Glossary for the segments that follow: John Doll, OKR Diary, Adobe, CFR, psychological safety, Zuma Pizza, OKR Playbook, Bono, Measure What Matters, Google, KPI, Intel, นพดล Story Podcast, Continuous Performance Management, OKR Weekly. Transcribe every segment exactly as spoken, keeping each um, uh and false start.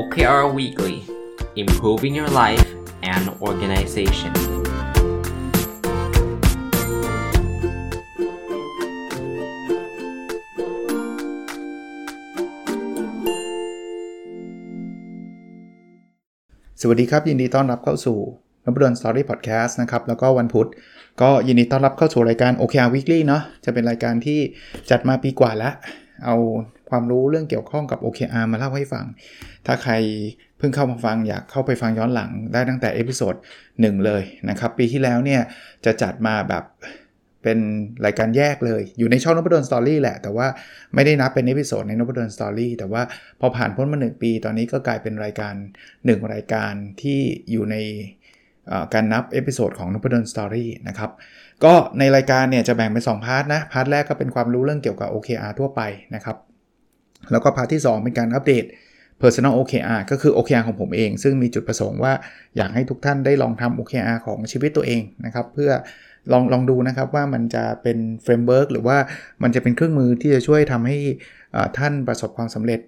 O K R Weekly, improving your life and organization. สวัสดีครับยินดีต้อนรับเข้าสู่นพดล Story Podcast นะครับแล้วก็วันพุธก็ยินดีต้อนรับเข้าสู่รายการ O K R Weekly เนาะจะเป็นรายการที่จัดมาปีกว่าแล้วเอาความรู้เรื่องเกี่ยวข้องกับ O K R มาเล่าให้ฟังถ้าใครเพิ่งเข้ามาฟังอยากเข้าไปฟังย้อนหลังได้ตั้งแต่เอพิโซดหนึ่งเลยนะครับปีที่แล้วเนี่ยจะจัดมาแบบเป็นรายการแยกเลยอยู่ในช่องนพดล Story แหละแต่ว่าไม่ได้นับเป็นเอพิโซดในนพดล Story แต่ว่าพอผ่านพ้นมาหนึ่งปีตอนนี้ก็กลายเป็นรายการหนึ่งรายการที่อยู่ในการนับเอพิโซดของนพดล Story นะครับก็ในรายการเนี่ยจะแบ่งเป็นสองพาร์ทนะพาร์ทแรกก็เป็นความรู้เรื่องเกี่ยวกับ O K R ทั่วไปนะครับแล้วก็พาร์ทที่สองเป็นการอัปเดต Personal โอ เค อาร์ ก็คือ โอ เค อาร์ ของผมเองซึ่งมีจุดประสงค์ว่าอยากให้ทุกท่านได้ลองทำ โอ เค อาร์ ของชีวิตตัวเองนะครับเพื่อลองลองดูนะครับว่ามันจะเป็นเฟรมเวิร์คหรือว่ามันจะเป็นเครื่องมือที่จะช่วยทำให้ท่านประสบความสำเร็จ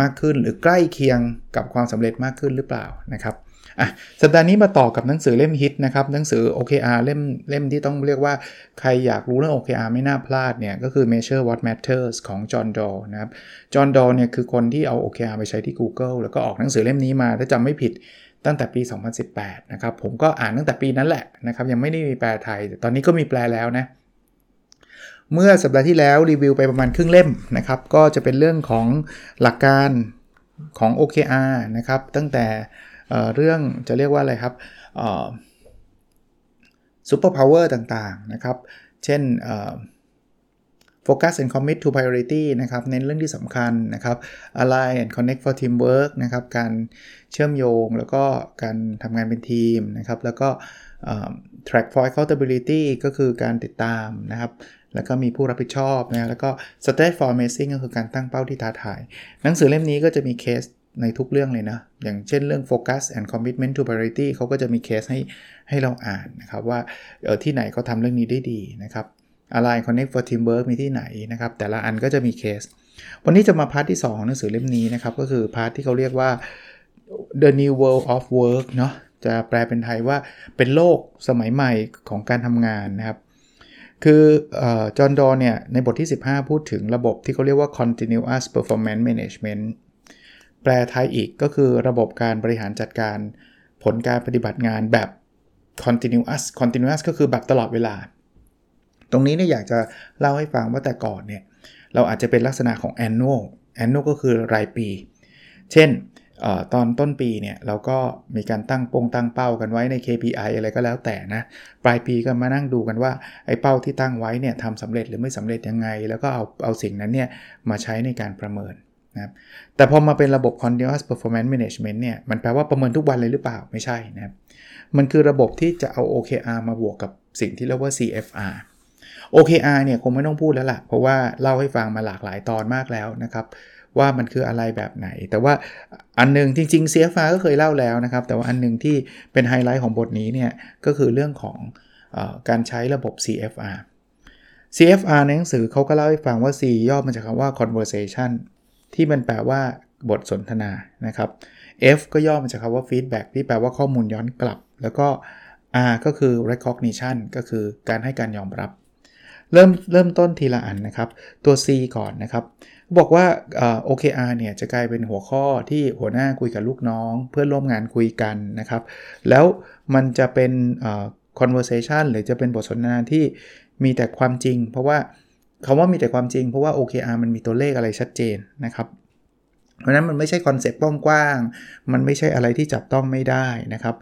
มากขึ้นหรือใกล้เคียงกับความสำเร็จมากขึ้นหรือเปล่านะครับอ่ะสัปดาห์นี้มาต่อกับหนังสือเล่มฮิตนะครับหนังสือ โอ เค อาร์ เล่มเล่มที่ต้องเรียกว่าใครอยากรู้เรื่อง โอ เค อาร์ ไม่น่าพลาดเนี่ยก็คือ Measure What Matters ของ John Doll นะครับ John Doll เนี่ยคือคนที่เอา โอ เค อาร์ ไปใช้ที่ Google แล้วก็ออกหนังสือเล่มนี้มาถ้าจำไม่ผิดตั้งแต่ปีสองพันสิบแปดนะครับผมก็อ่านตั้งแต่ปีนั้นแหละนะครับยังไม่ได้มีแปลไทยแต่ตอนนี้ก็มีแปลแล้วนะเมื่อสัปดาห์ที่แล้วรีวิวไปประมาณครึ่งเล่มนะครับก็จะเป็นเรื่องของหลักการของ โอ เค อาร์ นะครับตั้งแต่เอ่อเรื่องจะเรียกว่าอะไรครับเอ่อซุปเปอร์พาวเวอร์ต่างๆนะครับเช่นเอ่อ Focus and Commit to Priority นะครับเน้นเรื่องที่สำคัญนะครับ Align and Connect for Teamwork นะครับการเชื่อมโยงแล้วก็การทำงานเป็นทีมนะครับแล้วก็เอ่อ Track for Accountability ก็คือการติดตามนะครับแล้วก็มีผู้รับผิดชอบนะแล้วก็ Stretch for Amazing ก็คือการตั้งเป้าที่ท้าทายหนังสือเล่มนี้ก็จะมีเคสในทุกเรื่องเลยนะอย่างเช่นเรื่อง Focus and Commitment to Priority เขาก็จะมีเคสให้ให้เราอ่านนะครับว่าเออที่ไหนเขาทำเรื่องนี้ได้ดีนะครับ Align Connect for Teamwork มีที่ไหนนะครับแต่ละอันก็จะมีเคสวันนี้จะมาพาร์ทที่สองของหนังสือเล่มนี้นะครับก็คือพาร์ทที่เขาเรียกว่า The New World of Work เนาะจะแปลเป็นไทยว่าเป็นโลกสมัยใหม่ของการทำงานนะครับคือจอห์น ดอลเนี่ยในบทที่สิบห้าพูดถึงระบบที่เขาเรียกว่า Continuous Performance Managementแปลไทยอีกก็คือระบบการบริหารจัดการผลการปฏิบัติงานแบบ continuous continuous ก็คือแบบตลอดเวลาตรงนี้เนี่ยอยากจะเล่าให้ฟังว่าแต่ก่อนเนี่ยเราอาจจะเป็นลักษณะของ annual annual ก็คือรายปีเช่นเอ่อตอนต้นปีเนี่ยเราก็มีการตั้งปงตั้งเป้ากันไว้ใน K P I อะไรก็แล้วแต่นะปลายปีก็มานั่งดูกันว่าไอ้เป้าที่ตั้งไว้เนี่ยทำสำเร็จหรือไม่สำเร็จยังไงแล้วก็เอาเอาสิ่งนั้นเนี่ยมาใช้ในการประเมินนะแต่พอมาเป็นระบบ Continuous Performance Management เนี่ยมันแปลว่าประเมินทุกวันเลยหรือเปล่าไม่ใช่นะมันคือระบบที่จะเอา โอ เค อาร์ มาบวกกับสิ่งที่เรียกว่า C F R โอ เค อาร์ เนี่ยคงไม่ต้องพูดแล้วล่ะเพราะว่าเล่าให้ฟังมาหลากหลายตอนมากแล้วนะครับว่ามันคืออะไรแบบไหนแต่ว่าอันนึงจริงๆ C F R ก็เคยเล่าแล้วนะครับแต่ว่าอันนึงที่เป็นไฮไลท์ของบทนี้เนี่ยก็คือเรื่องของเอ่อการใช้ระบบ C F R C F R ในหนังสือเขาก็เล่าให้ฟังว่า C ย่อมาจากคำว่า Conversationที่มันแปลว่าบทสนทนานะครับ F ก็ย่อมาจากคำว่า feedback ที่แปลว่าข้อมูลย้อนกลับแล้วก็ R ก็คือ recognition ก็คือการให้การยอมรับเริ่มเริ่มต้นทีละอันนะครับตัว C ก่อนนะครับบอกว่า โอ เค อาร์ เนี่ยจะกลายเป็นหัวข้อที่หัวหน้าคุยกับลูกน้องเพื่อนร่วมงานคุยกันนะครับแล้วมันจะเป็นเอ่อ conversation หรือจะเป็นบทสนทนาที่มีแต่ความจริงเพราะว่าคำว่ามีแต่ความจริงเพราะว่า โอ เค อาร์ มันมีตัวเลขอะไรชัดเจนนะครับเพราะนั้นมันไม่ใช่คอนเซ็ปต์กว้างๆมันไม่ใช่อะไรที่จับต้องไม่ได้นะครับ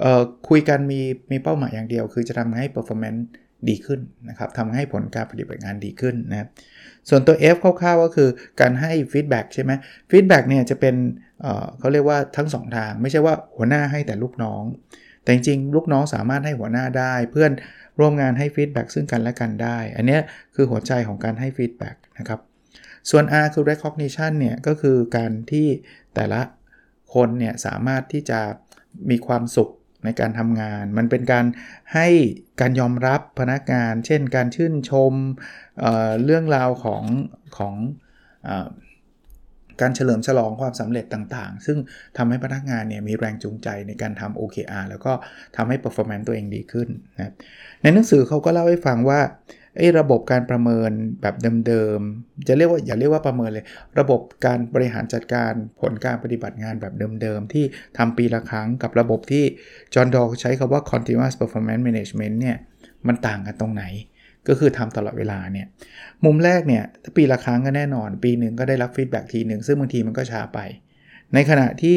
เอ่อคุยกันมีมีเป้าหมายอย่างเดียวคือจะทำให้ performance ดีขึ้นนะครับทำให้ผลการปฏิบัติงานดีขึ้นนะครับส่วนตัว F คร่าวๆก็คือการให้ feedback ใช่ไหม feedback เนี่ยจะเป็นเอ่อเขาเรียกว่าทั้งสองทางไม่ใช่ว่าหัวหน้าให้แต่ลูกน้องแต่จริงๆลูกน้องสามารถให้หัวหน้าได้เพื่อนร่วมงานให้ฟีดแบ็กซึ่งกันและกันได้อันนี้คือหัวใจของการให้ฟีดแบ็กนะครับส่วน R คือ recognition เนี่ยก็คือการที่แต่ละคนเนี่ยสามารถที่จะมีความสุขในการทำงานมันเป็นการให้การยอมรับพนักงานเช่นการชื่นชม เอ่อ เรื่องราวของของเอ่อ การเฉลิมฉลองความสำเร็จต่างๆซึ่งทำให้พนักงานเนี่ยมีแรงจูงใจในการทำ โอ เค อาร์ แล้วก็ทำให้ performance ตัวเองดีขึ้นนะในหนังสือเขาก็เล่าให้ฟังว่าไอ้ระบบการประเมินแบบเดิมๆจะเรียกว่าอย่าเรียกว่าประเมินเลยระบบการบริหารจัดการผลการปฏิบัติงานแบบเดิมๆที่ทำปีละครั้งกับระบบที่จอห์นดอลใช้คำว่า continuous performance management เนี่ยมันต่างกันตรงไหนก็คือทำตลอดเวลาเนี่ยมุมแรกเนี่ยถ้าปีละครั้งก็แน่นอนปีหนึ่งก็ได้รับฟีดแบ็กทีหนึ่งซึ่งบางทีมันก็ช้าไปในขณะที่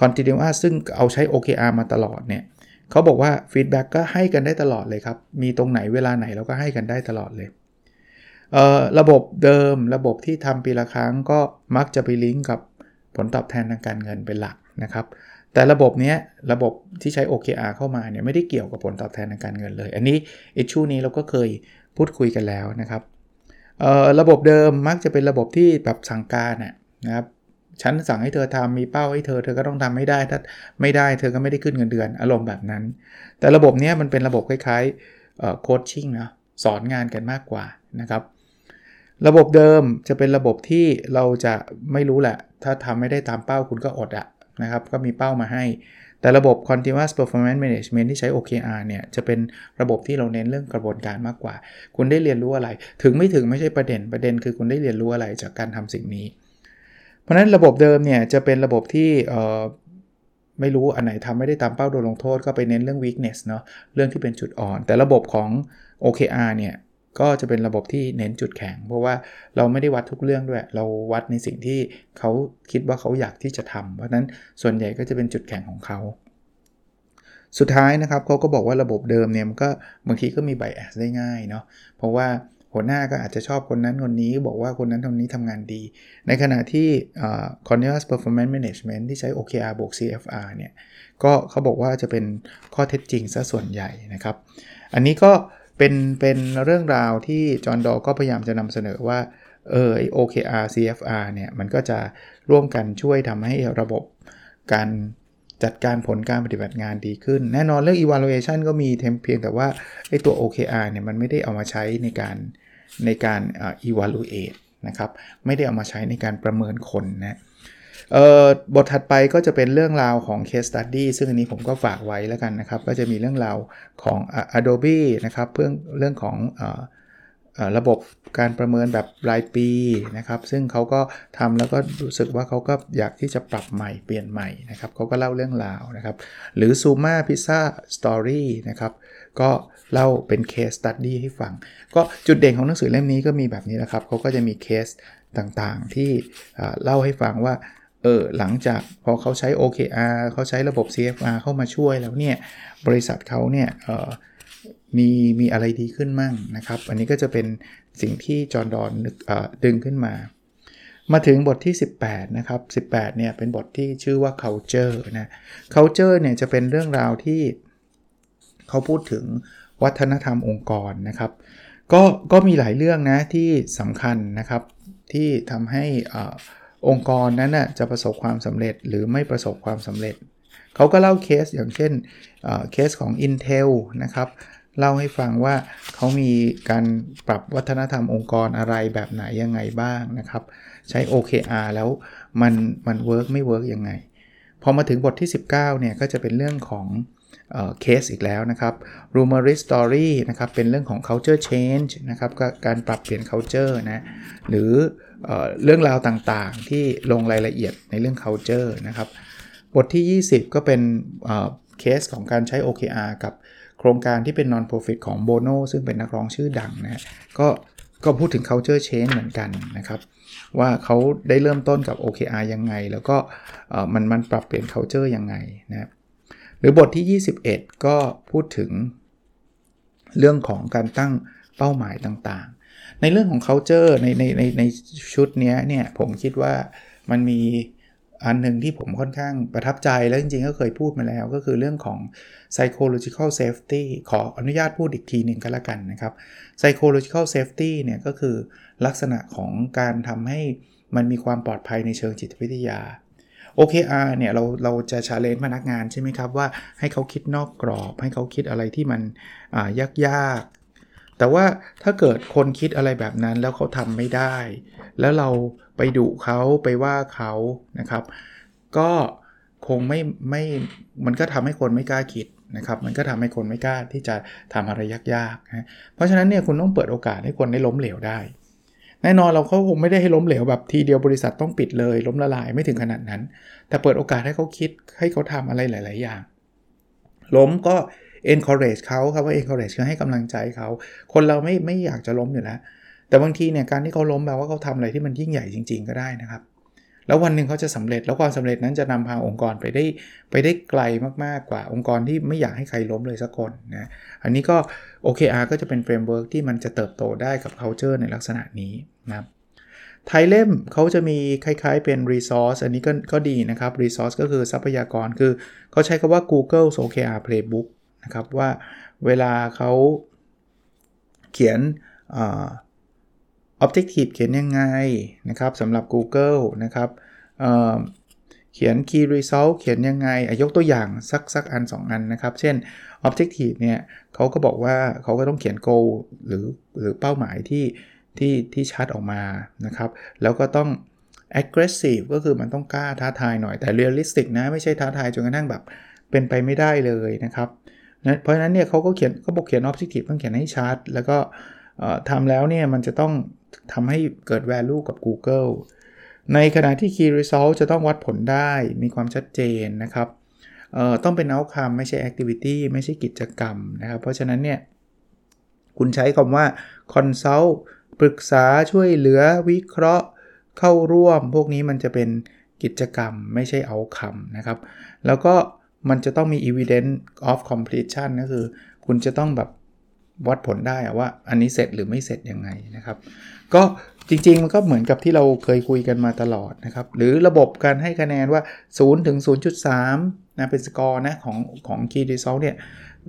continuous ซึ่งเอาใช้ โอ เค อาร์ มาตลอดเนี่ยเขาบอกว่าฟีดแบ็กก็ให้กันได้ตลอดเลยครับมีตรงไหนเวลาไหนเราก็ให้กันได้ตลอดเลยเอ่อระบบเดิมระบบที่ทำปีละครั้งก็มักจะไปลิงก์กับผลตอบแทนทางการเงินเป็นหลักนะครับแต่ระบบเนี้ยระบบที่ใช้ โอ เค อาร์ เข้ามาเนี่ยไม่ได้เกี่ยวกับผลตอบแทนทางการเงินเลยอันนี้ issue นี้เราก็เคยพูดคุยกันแล้วนะครับเอ่อระบบเดิมมักจะเป็นระบบที่แบบสั่งการน่ะนะครับฉันสั่งให้เธอทำมีเป้าให้เธอเธอก็ต้องทำให้ได้ถ้าไม่ได้เธอก็ไม่ได้ขึ้นเงินเดือนอารมณ์แบบนั้นแต่ระบบนี้มันเป็นระบบคล้ายๆเอ่อโคชชิ่งนะสอนงานกันมากกว่านะครับระบบเดิมจะเป็นระบบที่เราจะไม่รู้แหละถ้าทำไม่ได้ตามเป้าคุณก็อดอะนะครับก็มีเป้ามาให้แต่ระบบ continuous performance management ที่ใช้ โอ เค อาร์ เนี่ยจะเป็นระบบที่เราเน้นเรื่องกระบวนการมากกว่าคุณได้เรียนรู้อะไรถึงไม่ถึงไม่ใช่ประเด็นประเด็นคือคุณได้เรียนรู้อะไรจากการทำสิ่งนี้เพราะนั้นระบบเดิมเนี่ยจะเป็นระบบที่เอ่อไม่รู้อันไหนทำไม่ได้ตามเป้าโดนลงโทษก็ไปเน้นเรื่อง weakness เนาะเรื่องที่เป็นจุดอ่อนแต่ระบบของ โอ เค อาร์ เนี่ยก็จะเป็นระบบที่เน้นจุดแข็งเพราะว่าเราไม่ได้วัดทุกเรื่องด้วยเราวัดในสิ่งที่เขาคิดว่าเขาอยากที่จะทำเพราะนั้นส่วนใหญ่ก็จะเป็นจุดแข็งของเขาสุดท้ายนะครับเขาก็บอกว่าระบบเดิมเนี่ยมันก็บางทีก็มี bias ได้ง่ายเนาะเพราะว่าหัวหน้าก็อาจจะชอบคนนั้นคนนี้บอกว่าคนนั้นคนนี้ทำงานดีในขณะที่ continuous performance management ที่ใช้ โอ เค อาร์ บวก ซี เอฟ อาร์ เนี่ยก็เขาบอกว่าจะเป็นข้อเท็จจริงซะส่วนใหญ่นะครับอันนี้ก็เป็นเป็นเรื่องราวที่จอห์นดอลก็พยายามจะนำเสนอว่าเออ โอ เค อาร์ ซี เอฟ อาร์ เนี่ยมันก็จะร่วมกันช่วยทำให้ระบบการจัดการผลการปฏิบัติงานดีขึ้นแน่นอนเรื่อง evaluation ก็มีเพียงแต่ว่าไอ้ตัว โอ เค อาร์ เนี่ยมันไม่ได้เอามาใช้ในการในการ evaluate นะครับไม่ได้เอามาใช้ในการประเมินคนนะบทถัดไปก็จะเป็นเรื่องราวของ case study ซึ่งอันนี้ผมก็ฝากไว้แล้วกันนะครับก็จะมีเรื่องราวของ Adobe นะครับเพื่อเรื่องของเอ่อ เอ่อระบบการประเมินแบบรายปีนะครับซึ่งเขาก็ทำแล้วก็รู้สึกว่าเขาก็อยากที่จะปรับใหม่เปลี่ยนใหม่นะครับเขาก็เล่าเรื่องราวนะครับหรือ Zuma Pizza Story นะครับก็เล่าเป็น case study ให้ฟังก็จุดเด่นของหนังสือเล่มนี้ก็มีแบบนี้นะครับเขาก็จะมีเคสต่างๆที่เล่าให้ฟังว่าเออหลังจากพอเขาใช้ โอ เค อาร์ เขาใช้ระบบ ซี เอฟ อาร์ เข้ามาช่วยแล้วเนี่ยบริษัทเขาเนี่ยเอ่อมีมีอะไรดีขึ้นมั่งนะครับอันนี้ก็จะเป็นสิ่งที่จอห์นดอลดึงขึ้นมามาถึงบทที่สิบแปดนะครับสิบแปดเนี่ยเป็นบทที่ชื่อว่า culture นะ culture เนี่ยจะเป็นเรื่องราวที่เขาพูดถึงวัฒนธรรมองค์กรนะครับก็ก็มีหลายเรื่องนะที่สำคัญนะครับที่ทำให้เอ่อองค์กรนั้นน่ะจะประสบความสำเร็จหรือไม่ประสบความสำเร็จเขาก็เล่าเคสอย่างเช่นเอ่อเคสของ Intel นะครับเล่าให้ฟังว่าเขามีการปรับวัฒนธรรมองค์กรอะไรแบบไหนยังไงบ้างนะครับใช้ โอ เค อาร์ แล้วมันมันเวิร์กไม่เวิร์กยังไงพอมาถึงบทที่สิบเก้าเนี่ยก็จะเป็นเรื่องของเอ่อเคสอีกแล้วนะครับ Rumorist Story นะครับเป็นเรื่องของ culture change นะครับการปรับเปลี่ยน culture นะหรือเอ่อเรื่องราวต่างๆที่ลงรายละเอียดในเรื่อง culture นะครับบทที่ยี่สิบก็เป็นเอ่อเคสของการใช้ โอ เค อาร์ กับโครงการที่เป็น non profit ของ Bono ซึ่งเป็นนักร้องชื่อดังนะก็ก็พูดถึง culture change เหมือนกันนะครับว่าเขาได้เริ่มต้นกับ โอ เค อาร์ ยังไงแล้วก็เอ่อมันมันปรับเปลี่ยน culture ยังไงนะหรือบทที่ยี่สิบเอ็ดก็พูดถึงเรื่องของการตั้งเป้าหมายต่างๆในเรื่องของ culture ในในในในชุดนี้เนี่ยผมคิดว่ามันมีอันนึงที่ผมค่อนข้างประทับใจแล้วจริงๆก็เคยพูดมาแล้วก็คือเรื่องของ psychological safety ขออนุญาตพูดอีกทีหนึ่งก็แล้วกันนะครับ psychological safety เนี่ยก็คือลักษณะของการทำให้มันมีความปลอดภัยในเชิงจิตวิทยาโอ เค อาร์ เนี่ยเราเราจะ challenge พนักงานใช่ไหมครับว่าให้เขาคิดนอกกรอบให้เขาคิดอะไรที่มันอ่ายากๆแต่ แต่ว่าถ้าเกิดคนคิดอะไรแบบนั้นแล้วเขาทำไม่ได้แล้วเราไปดุเขาไปว่าเขานะครับก็คงไม่ไม่มันก็ทำให้คนไม่กล้าคิดนะครับมันก็ทำให้คนไม่กล้าที่จะทำอะไรยากๆนะเพราะฉะนั้นเนี่ยคุณต้องเปิดโอกาสให้คนได้ล้มเหลวได้แน่นอนเราเขาคงไม่ได้ให้ล้มเหลวแบบทีเดียวบริษัทต้องปิดเลยล้มละลายไม่ถึงขนาดนั้นแต่เปิดโอกาสให้เขาคิดให้เขาทำอะไรหลายๆอย่างล้มก็ encourage เขาครับว่า encourage คือให้กำลังใจเขาคนเราไม่ไม่อยากจะล้มอยู่แล้วแต่บางทีเนี่ยการที่เขาล้มแปลว่าเขาทำอะไรที่มันยิ่งใหญ่จริงๆก็ได้นะครับแล้ววันนึงเขาจะสำเร็จแล้วความสำเร็จนั้นจะนำพาองค์กรไปได้ไปได้ไกลมากๆกว่าองค์กรที่ไม่อยากให้ใครล้มเลยสักคนนะอันนี้ก็ โอ เค อาร์ ก็จะเป็นเฟรมเวิร์คที่มันจะเติบโตได้กับ culture ในลักษณะนี้นะครับไทยเล่มเขาจะมีคล้ายๆเป็น resource อันนี้ก็ก็ดีนะครับ resource ก็คือทรัพยากรคือเขาใช้คำว่า Google's โอ เค อาร์ Playbook นะครับว่าเวลาเขาเขียนอ่าobjective เขียนยังไงนะครับสำหรับ Google นะครับ เอ่อ เขียน key result เขียนยังไงยกตัวอย่างสักสักอันสองอันนะครับเช่น objective เนี่ยเขาก็บอกว่าเขาก็ต้องเขียน goal หรือหรือเป้าหมายที่ที่ที่ชัดออกมานะครับแล้วก็ต้อง aggressive ก็คือมันต้องกล้าท้าทายหน่อยแต่ realistic นะไม่ใช่ท้าทายจนกระทั่งแบบเป็นไปไม่ได้เลยนะครับเพราะฉะนั้นเนี่ยเขาก็เขียนก็บอกเขียน objective ต้องเขียนให้ชัดแล้วก็ทำแล้วเนี่ยมันจะต้องทำให้เกิด value กับ Google ในขณะที่ key result จะต้องวัดผลได้มีความชัดเจนนะครับต้องเป็น outcome ไม่ใช่ activity ไม่ใช่กิจกรรมนะครับเพราะฉะนั้นเนี่ยคุณใช้คำว่า consult ปรึกษาช่วยเหลือวิเคราะห์เข้าร่วมพวกนี้มันจะเป็นกิจกรรมไม่ใช่ outcome นะครับแล้วก็มันจะต้องมี evidence of completion ก็คือคุณจะต้องแบบวัดผลได้ว่าอันนี้เสร็จหรือไม่เสร็จยังไงนะครับก็จริงๆมันก็เหมือนกับที่เราเคยคุยกันมาตลอดนะครับหรือระบบการให้คะแนนว่าศูนย์ถึง ศูนย์จุดสาม นะเป็นสกอร์นะของของ Key Result เนี่ย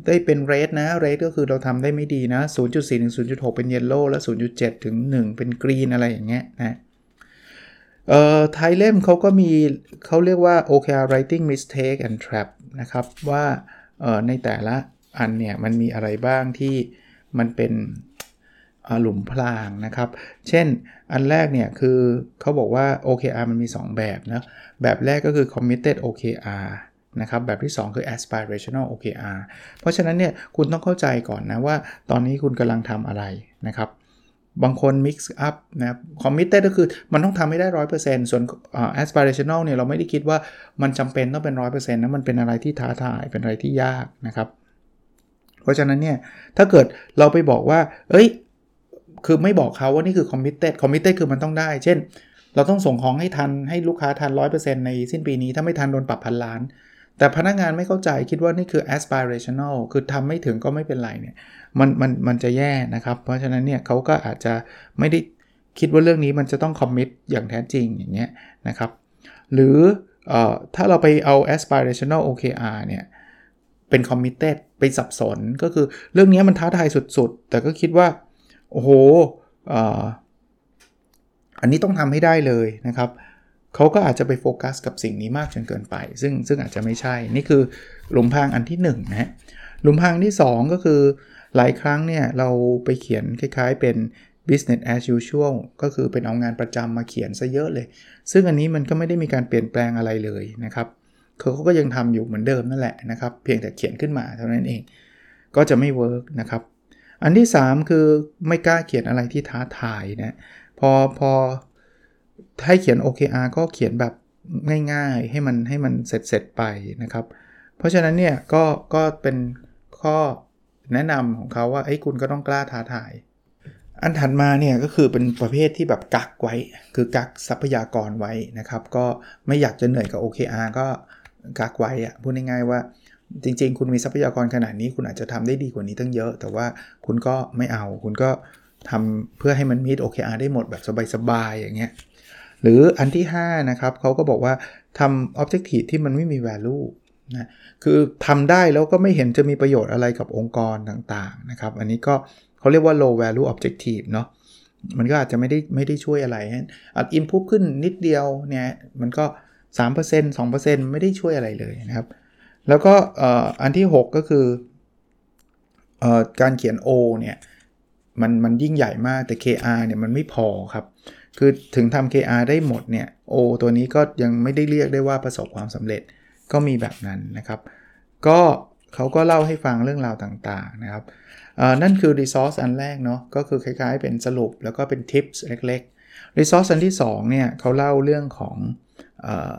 ได้เป็น Red นะ Red ก็คือเราทำได้ไม่ดีนะ ศูนย์จุดสี่ ถึง ศูนย์จุดหก เป็น Yellow และ ศูนย์จุดเจ็ด ถึง หนึ่ง เป็น Green อะไรอย่างเงี้ยนะเอ่อไทยเล่มเขาก็มีเขาเรียกว่า โอ เค อาร์ Writing Mistake and Trap นะครับว่าเอ่อในแต่ละอันเนี่ยมันมีอะไรบ้างที่มันเป็นหลุมพรางนะครับเช่นอันแรกเนี่ยคือเขาบอกว่า โอ เค อาร์ มันมีสองแบบนะแบบแรกก็คือ committed โอ เค อาร์ นะครับแบบที่สองคือ aspirational โอ เค อาร์ เพราะฉะนั้นเนี่ยคุณต้องเข้าใจก่อนนะว่าตอนนี้คุณกำลังทำอะไรนะครับบางคน mix up นะ committed ก็คือมันต้องทำให้ได้ หนึ่งร้อยเปอร์เซ็นต์ ส่วน aspirational เนี่ยเราไม่ได้คิดว่ามันจำเป็นต้องเป็น หนึ่งร้อยเปอร์เซ็นต์ นะมันเป็นอะไรที่ท้าทายเป็นอะไรที่ยากนะครับเพราะฉะนั้นเนี่ยถ้าเกิดเราไปบอกว่าเอ้ยคือไม่บอกเขาว่านี่คือ committed committed คือมันต้องได้เช่นเราต้องส่งของให้ทันให้ลูกค้าทัน หนึ่งร้อยเปอร์เซ็นต์ ในสิ้นปีนี้ถ้าไม่ทันโดนปรับพันล้านแต่พนักงานไม่เข้าใจคิดว่านี่คือ aspirational คือทำไม่ถึงก็ไม่เป็นไรเนี่ยมันมันมันจะแย่นะครับเพราะฉะนั้นเนี่ยเขาก็อาจจะไม่ได้คิดว่าเรื่องนี้มันจะต้อง commit อย่างแท้จริงอย่างเงี้ยนะครับหรือเอ่อถ้าเราไปเอา aspirational โอ เค อาร์ เนี่ยเป็น committed ไปสับสนก็คือเรื่องนี้มันท้าทายสุดๆแต่ก็คิดว่าโอ้โห อ, อันนี้ต้องทำให้ได้เลยนะครับเขาก็อาจจะไปโฟกัสกับสิ่งนี้มากจนเกินไปซึ่งซึ่งอาจจะไม่ใช่นี่คือหลุมพรางอันที่หนึ่งนะฮะหลุมพรางที่สองก็คือหลายครั้งเนี่ยเราไปเขียนคล้ายๆเป็น business as usual ก็คือเป็นเอางานประจำมาเขียนซะเยอะเลยซึ่งอันนี้มันก็ไม่ได้มีการเปลี่ยนแปลงอะไรเลยนะครับเขาก็ยังทำอยู่เหมือนเดิมนั่นแหละนะครับเพียงแต่เขียนขึ้นมาเท่านั้นเองก็จะไม่เวิร์กนะครับอันที่สามคือไม่กล้าเขียนอะไรที่ท้าทายนะพอพอให้เขียน โอ เค อาร์ ก็เขียนแบบง่ายๆให้มันให้มันเสร็จๆไปนะครับเพราะฉะนั้นเนี่ยก็ก็เป็นข้อแนะนำของเขาว่าไอ้คุณก็ต้องกล้าท้าทายอันถัดมาเนี่ยก็คือเป็นประเภทที่แบบกักไว้คือกักทรัพยากรไว้นะครับก็ไม่อยากจะเหนื่อยกับ โอ เค อาร์ ก็กักไว้อะพูดง่ายๆว่าจริงๆคุณมีทรัพยากรขนาดนี้คุณอาจจะทำได้ดีกว่านี้ตั้งเยอะแต่ว่าคุณก็ไม่เอาคุณก็ทำเพื่อให้มันมี โอ เค อาร์ ได้หมดแบบสบายๆอย่างเงี้ยหรืออันที่ห้านะครับเขาก็บอกว่าทำ objective ที่มันไม่มี value นะคือทำได้แล้วก็ไม่เห็นจะมีประโยชน์อะไรกับองค์กรต่างๆนะครับอันนี้ก็เขาเรียกว่า low value objective เนาะมันก็อาจจะไม่ได้ไม่ได้ช่วยอะไรอัด improve ขึ้นนิดเดียวเนี่ยมันก็สามเปอร์เซ็นต์ สองเปอร์เซ็นต์ ไม่ได้ช่วยอะไรเลยนะครับแล้วก็อันที่หกก็คือการเขียน O เนี่ย มันมันยิ่งใหญ่มากแต่ เค อาร์ เนี่ยมันไม่พอครับคือถึงทำ เค อาร์ ได้หมดเนี่ย O ตัวนี้ก็ยังไม่ได้เรียกได้ว่าประสบความสำเร็จก็มีแบบนั้นนะครับก็เขาก็เล่าให้ฟังเรื่องราวต่างๆนะครับนั่นคือ resource อันแรกเนาะก็คือคล้ายๆเป็นสรุปแล้วก็เป็น tips เล็กๆ resource อันที่สองเนี่ยเขาเล่าเรื่องของเอ่อ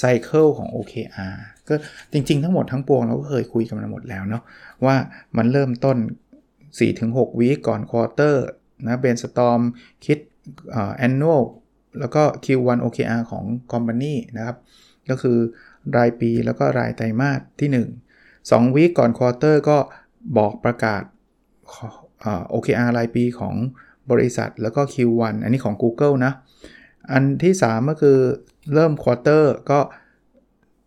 cycle ของ โอ เค อาร์ ก็จริงๆทั้งหมดทั้งปวงเราก็เคยคุยกันมาหมดแล้วเนาะว่ามันเริ่มต้น สี่ถึงหก วีคก่อนควอเตอร์นะ brainstorm คิดเอ่อ annual แล้วก็ คิว วัน โอ เค อาร์ ของ company นะครับก็คือรายปีแล้วก็รายไตรมาสที่หนึ่ง สอง วีคก่อนควอเตอร์ก็บอกประกาศเอ่อ โอ เค อาร์ รายปีของบริษัทแล้วก็ คิว วัน อันนี้ของ Google นะอันที่สามก็คือเริ่มควอเตอร์ก็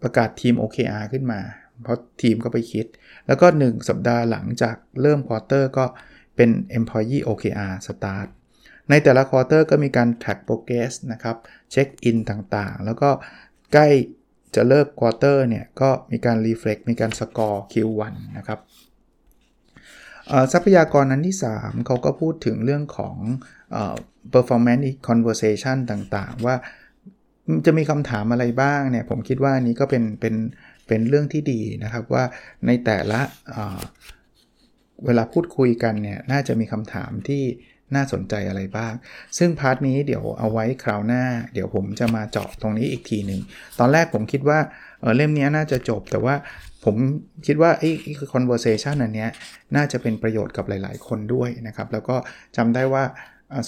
ประกาศทีม โอ เค อาร์ ขึ้นมาเพราะทีมก็ไปคิดแล้วก็หนึ่งสัปดาห์หลังจากเริ่มควอเตอร์ก็เป็น employee โอ เค อาร์ start ในแต่ละควอเตอร์ก็มีการ track progress นะครับเช็คอินต่างๆแล้วก็ใกล้จะเลิกควอเตอร์เนี่ยก็มีการ reflect มีการ score คิว วัน นะครับทรัพยากรนั้นที่สามเขาก็พูดถึงเรื่องของเอ่อ performance conversation ต่างๆว่าจะมีคำถามอะไรบ้างเนี่ยผมคิดว่าอันนี้ก็เป็นเป็นเป็นเรื่องที่ดีนะครับว่าในแต่ละ เอ่อ เวลาพูดคุยกันเนี่ยน่าจะมีคำถามที่น่าสนใจอะไรบ้างซึ่งพาร์ทนี้เดี๋ยวเอาไว้คราวหน้าเดี๋ยวผมจะมาเจาะตรงนี้อีกทีหนึ่งตอนแรกผมคิดว่า เอ่อ เล่มนี้น่าจะจบแต่ว่าผมคิดว่าไอ้ conversation อันเนี้ยน่าจะเป็นประโยชน์กับหลายๆคนด้วยนะครับแล้วก็จำได้ว่า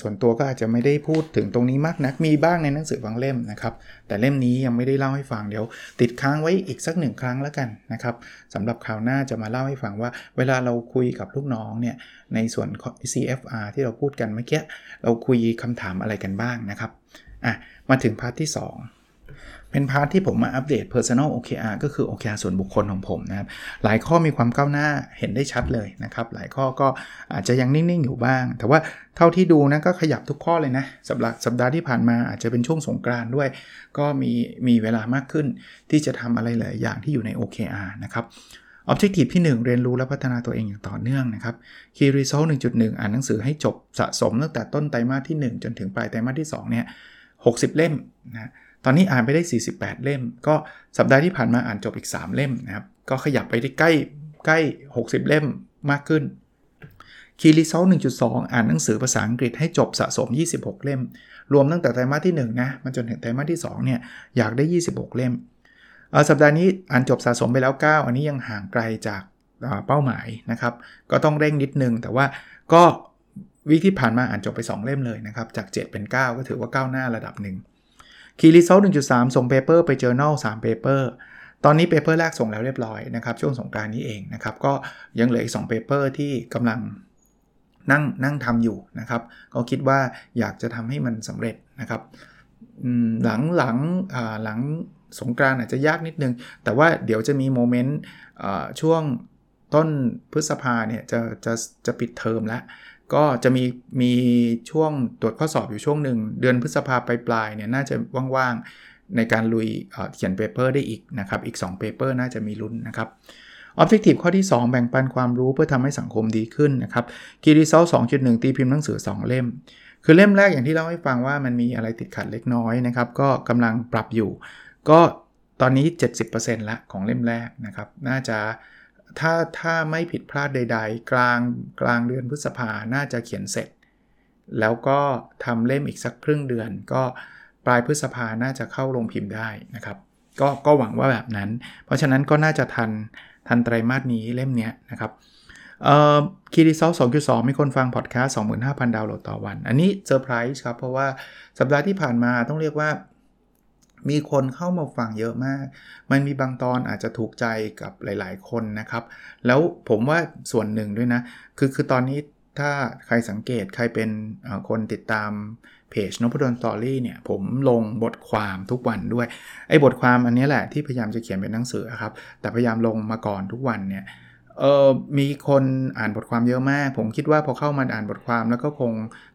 ส่วนตัวก็อาจจะไม่ได้พูดถึงตรงนี้มากนักมีบ้างในหนังสือบางเล่มนะครับแต่เล่มนี้ยังไม่ได้เล่าให้ฟังเดี๋ยวติดค้างไว้อีกสักหนึ่งครั้งแล้วกันนะครับสำหรับคราวหน้าจะมาเล่าให้ฟังว่าเวลาเราคุยกับลูกน้องเนี่ยในส่วน ซี เอฟ อาร์ ที่เราพูดกันเมื่อกี้เราคุยคำถามอะไรกันบ้างนะครับอ่ะมาถึงพาร์ทที่สองเป็นพาร์ทที่ผมมาอัปเดต Personal โอ เค อาร์ ก็คือ โอ เค อาร์ ส่วนบุคคลของผมนะครับหลายข้อมีความก้าวหน้าเห็นได้ชัดเลยนะครับหลายข้อก็อาจจะยังนิ่งๆอยู่บ้างแต่ว่าเท่าที่ดูนะก็ขยับทุกข้อเลยนะสัปดาห์สัปดาห์ที่ผ่านมาอาจจะเป็นช่วงสงกรานต์ด้วยก็มีมีเวลามากขึ้นที่จะทำอะไรหลายอย่างที่อยู่ใน โอ เค อาร์ นะครับ Objective ที่หนึ่งเรียนรู้และพัฒนาตัวเองอย่างต่อเนื่องนะครับ Key Result หนึ่งจุดหนึ่ง อ่านหนังสือให้จบสะสมตั้งแต่ต้นไตรมาสที่หนึ่งจนถึงปลายไตรมาสที่สองเนี่ยหกสิบเล่มนะตอนนี้อ่านไปได้สี่สิบแปดเล่มก็สัปดาห์ที่ผ่านมาอ่านจบอีกสามเล่มนะครับก็ขยับไปได้ใกล้ใกล้หกสิบเล่มมากขึ้น Key Result หนึ่งจุดสอง อ่านหนังสือภาษาอังกฤษให้จบสะสมยี่สิบหกเล่มรวมตั้งแต่ไตรมาสที่หนึ่งนะมันจนถึงไตรมาสที่สองเนี่ยอยากได้ยี่สิบหกเล่มเอ่อสัปดาห์นี้อ่านจบสะสมไปแล้วเก้าอันนี้ยังห่างไกลจากเอ่อเป้าหมายนะครับก็ต้องเร่งนิดนึงแต่ว่าก็วีคที่ผ่านมาอ่านจบไปสองเล่มเลยนะครับจากเจ็ดเป็นเก้าก็ถือว่าก้าวหน้าระดับนึงKey Result หนึ่งจุดสาม ส่ง paper ไป journal สาม paper ตอนนี้ paper แรกส่งแล้วเรียบร้อยนะครับช่วงสงกรานต์นี้เองนะครับก็ยังเหลืออีกสอง paper ที่กำลังนั่งนั่งทำอยู่นะครับก็คิดว่าอยากจะทำให้มันสำเร็จนะครับหลังหลังหลังสงกรานต์อาจจะยากนิดนึงแต่ว่าเดี๋ยวจะมีโมเมนต์ช่วงต้นพฤษภาเนี่ยจะจะจะปิดเทอมแล้วก็จะมีมีช่วงตรวจข้อสอบอยู่ช่วงหนึ่งเดือนพฤษภาคมปลายๆเนี่ยน่าจะว่างๆในการลุย เอ่อ เขียนเปเปอร์ได้อีกนะครับอีกสองเปเปอร์น่าจะมีลุ้นนะครับ Objective ข้อที่สองแบ่งปันความรู้เพื่อทำให้สังคมดีขึ้นนะครับ Key Result สองจุดหนึ่ง ตีพิมพ์หนังสือสองเล่มคือเล่มแรกอย่างที่เล่าให้ฟังว่ามันมีอะไรติดขัดเล็กน้อยนะครับก็กำลังปรับอยู่ก็ตอนนี้ เจ็ดสิบเปอร์เซ็นต์ ละของเล่มแรกนะครับน่าจะถ้าถ้าไม่ผิดพลาดใดๆกลางกลางเดือนพฤษภาน่าจะเขียนเสร็จแล้วก็ทำเล่มอีกสักครึ่งเดือนก็ปลายพฤษภาน่าจะเข้าโรงพิมพ์ได้นะครับก็ก็หวังว่าแบบนั้นเพราะฉะนั้นก็น่าจะทันทันไตรมาสนี้เล่มเนี้ยนะครับเอ่อ Key Result สองจุดสอง มีคนฟังพอดคาสต์ สองหมื่นห้าพัน ดาวน์โหลดต่อวันอันนี้เซอร์ไพรส์ครับเพราะว่าสัปดาห์ที่ผ่านมาต้องเรียกว่ามีคนเข้ามาฟังเยอะมากมันมีบางตอนอาจจะถูกใจกับหลายๆคนนะครับแล้วผมว่าส่วนหนึ่งด้วยนะคือคือตอนนี้ถ้าใครสังเกตใครเป็นคนติดตามเพจนพดลสตอรี่เนี่ยผมลงบทความทุกวันด้วยไอ้บทความอันนี้แหละที่พยายามจะเขียนเป็นหนังสือครับแต่พยายามลงมาก่อนทุกวันเนี่ยเอ่อมีคนอ่านบทความเยอะมากผมคิดว่าพอเข้ามาอ่านบทความแล้วก็คง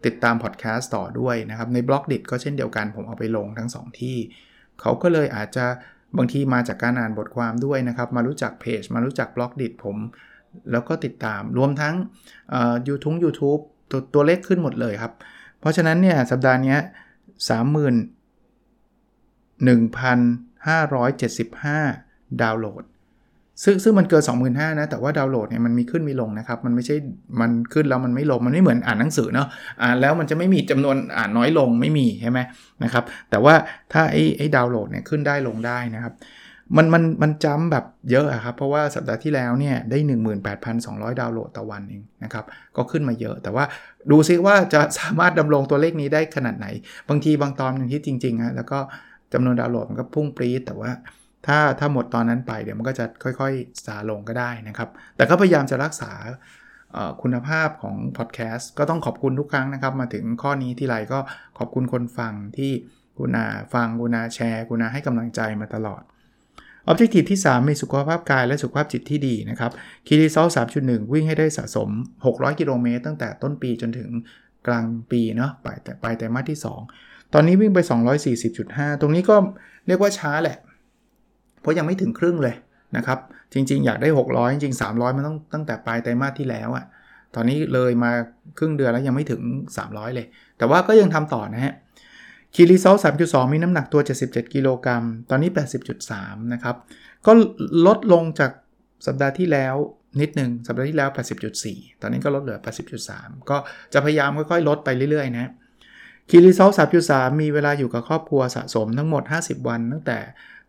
ติดตามพอดแคสต์ต่อด้วยนะครับในบล็อกดิทก็เช่นเดียวกันผมเอาไปลงทั้งสองที่เขาก็เลยอาจจะบางทีมาจากการอ่านบทความด้วยนะครับมารู้จักเพจมารู้จักบล็อกดิทผมแล้วก็ติดตามรวมทั้งเอ่อ YouTube YouTube ต, ตัวเลขขึ้นหมดเลยครับเพราะฉะนั้นเนี่ยสัปดาห์นี้ สามหมื่นหนึ่งพันห้าร้อยเจ็ดสิบห้า ดาวน์โหลดซึ่งซึ่งมันเกิน สองหมื่นห้าพัน นะแต่ว่าดาวน์โหลดเนี่ยมันมีขึ้นมีลงนะครับมันไม่ใช่มันขึ้นแล้วมันไม่ลงมันไม่เหมือนอ่านหนังสือเนาะอ่านแล้วมันจะไม่มีจำนวนอ่านน้อยลงไม่มีใช่ไหมนะครับแต่ว่าถ้าไอ้ไอ้ดาวน์โหลดเนี่ยขึ้นได้ลงได้นะครับมันมันมันจำแบบเยอะครับเพราะว่าสัปดาห์ที่แล้วเนี่ยได้ หนึ่งหมื่นแปดพันสองร้อย ดาวน์โหลดต่อวันเองนะครับก็ขึ้นมาเยอะแต่ว่าดูซิว่าจะสามารถดำรงตัวเลขนี้ได้ขนาดไหนบางทีบางตอนอย่างที่จริงๆฮะแล้วก็จำนวนดาวน์โหลดมันก็พุ่งปรี๊ดแต่ว่าถ้าถ้าหมดตอนนั้นไปเดี๋ยวมันก็จะค่อยๆซาลงก็ได้นะครับแต่ก็พยายามจะรักษาคุณภาพของพอดแคสต์ก็ต้องขอบคุณทุกครั้งนะครับมาถึงข้อนี้ที่ไรก็ขอบคุณคนฟังที่กุณาฟังกุณาแชร์กุณาให้กำลังใจมาตลอด Objective ที่สามมีสุขภาพกายและสุขภาพจิตที่ดีนะครับ Key Result สามจุดหนึ่ง วิ่งให้ได้สะสมหกร้อยกิโลเมตรตั้งแต่ต้นปีจนถึงกลางปีเนาะไปแต่ไปไตรมาสที่สองตอนนี้วิ่งไป สองร้อยสี่สิบจุดห้า ตรงนี้ก็เรียกว่าช้าแหละเพราะยังไม่ถึงครึ่งเลยนะครับจริงๆอยากได้หกร้อยจริงๆสามร้อยมันต้องตั้งแต่ปลายไตรมาสที่แล้วอ่ะตอนนี้เลยมาครึ่งเดือนแล้วยังไม่ถึงสามร้อยเลยแต่ว่าก็ยังทำต่อนะฮะคีรีซอล สามจุดสอง มีน้ำหนักตัวเจ็ดสิบเจ็ดกิโลกรัมตอนนี้ แปดสิบจุดสาม นะครับก็ลดลงจากสัปดาห์ที่แล้วนิดนึงสัปดาห์ที่แล้ว แปดสิบจุดสี่ ตอนนี้ก็ลดเหลือ แปดสิบจุดสาม ก็จะพยายามค่อยๆลดไปเรื่อยๆนะคีรีซอล สามจุดสาม มีเวลาอยู่กับครอบครัวสะสมทั้งหมดห้าสิบวันตั้งแต่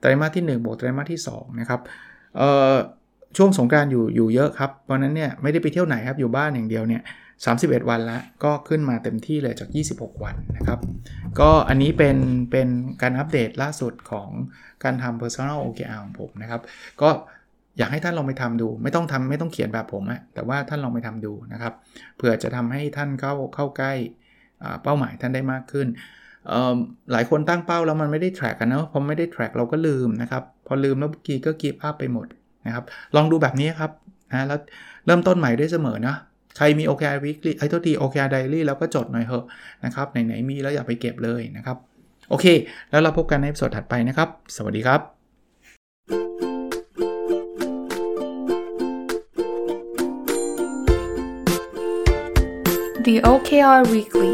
ไตรมาสที่หนึ่งบวกไตรมาสที่สองนะครับเอ่อช่วงสงกรานต์อยู่อยู่เยอะครับเพราะนั้นเนี่ยไม่ได้ไปเที่ยวไหนครับอยู่บ้านอย่างเดียวเนี่ยสามสิบเอ็ดวันละก็ขึ้นมาเต็มที่เลยจากยี่สิบหกวันนะครับก็อันนี้เป็นเป็นการอัปเดตล่าสุดของการทำ Personal โอ เค อาร์ ของผมนะครับก็อยากให้ท่านลองไปทำดูไม่ต้องทำไม่ต้องเขียนแบบผมอะแต่ว่าท่านลองไปทำดูนะครับเผื่อจะทำให้ท่านเข้าเข้าใกล้เป้าหมายท่านได้มากขึ้นหลายคนตั้งเป้าแล้วมันไม่ได้ track กันเนาะพอไม่ได้ track เราก็ลืมนะครับพอลืมแล้วกีก็กีภาพไปหมดนะครับลองดูแบบนี้ครับนะแล้วเริ่มต้นใหม่ได้เสมอนะใครมี โอ เค อาร์ Weekly ไอ้ตัวที โอ เค อาร์ Diary แล้วก็จดหน่อยเถอะนะครับไหนๆมีแล้วอย่าไปเก็บเลยนะครับโอเคแล้วเราพบกันในเอพิโซดถัดไปนะครับสวัสดีครับThe โอ เค อาร์ Weekly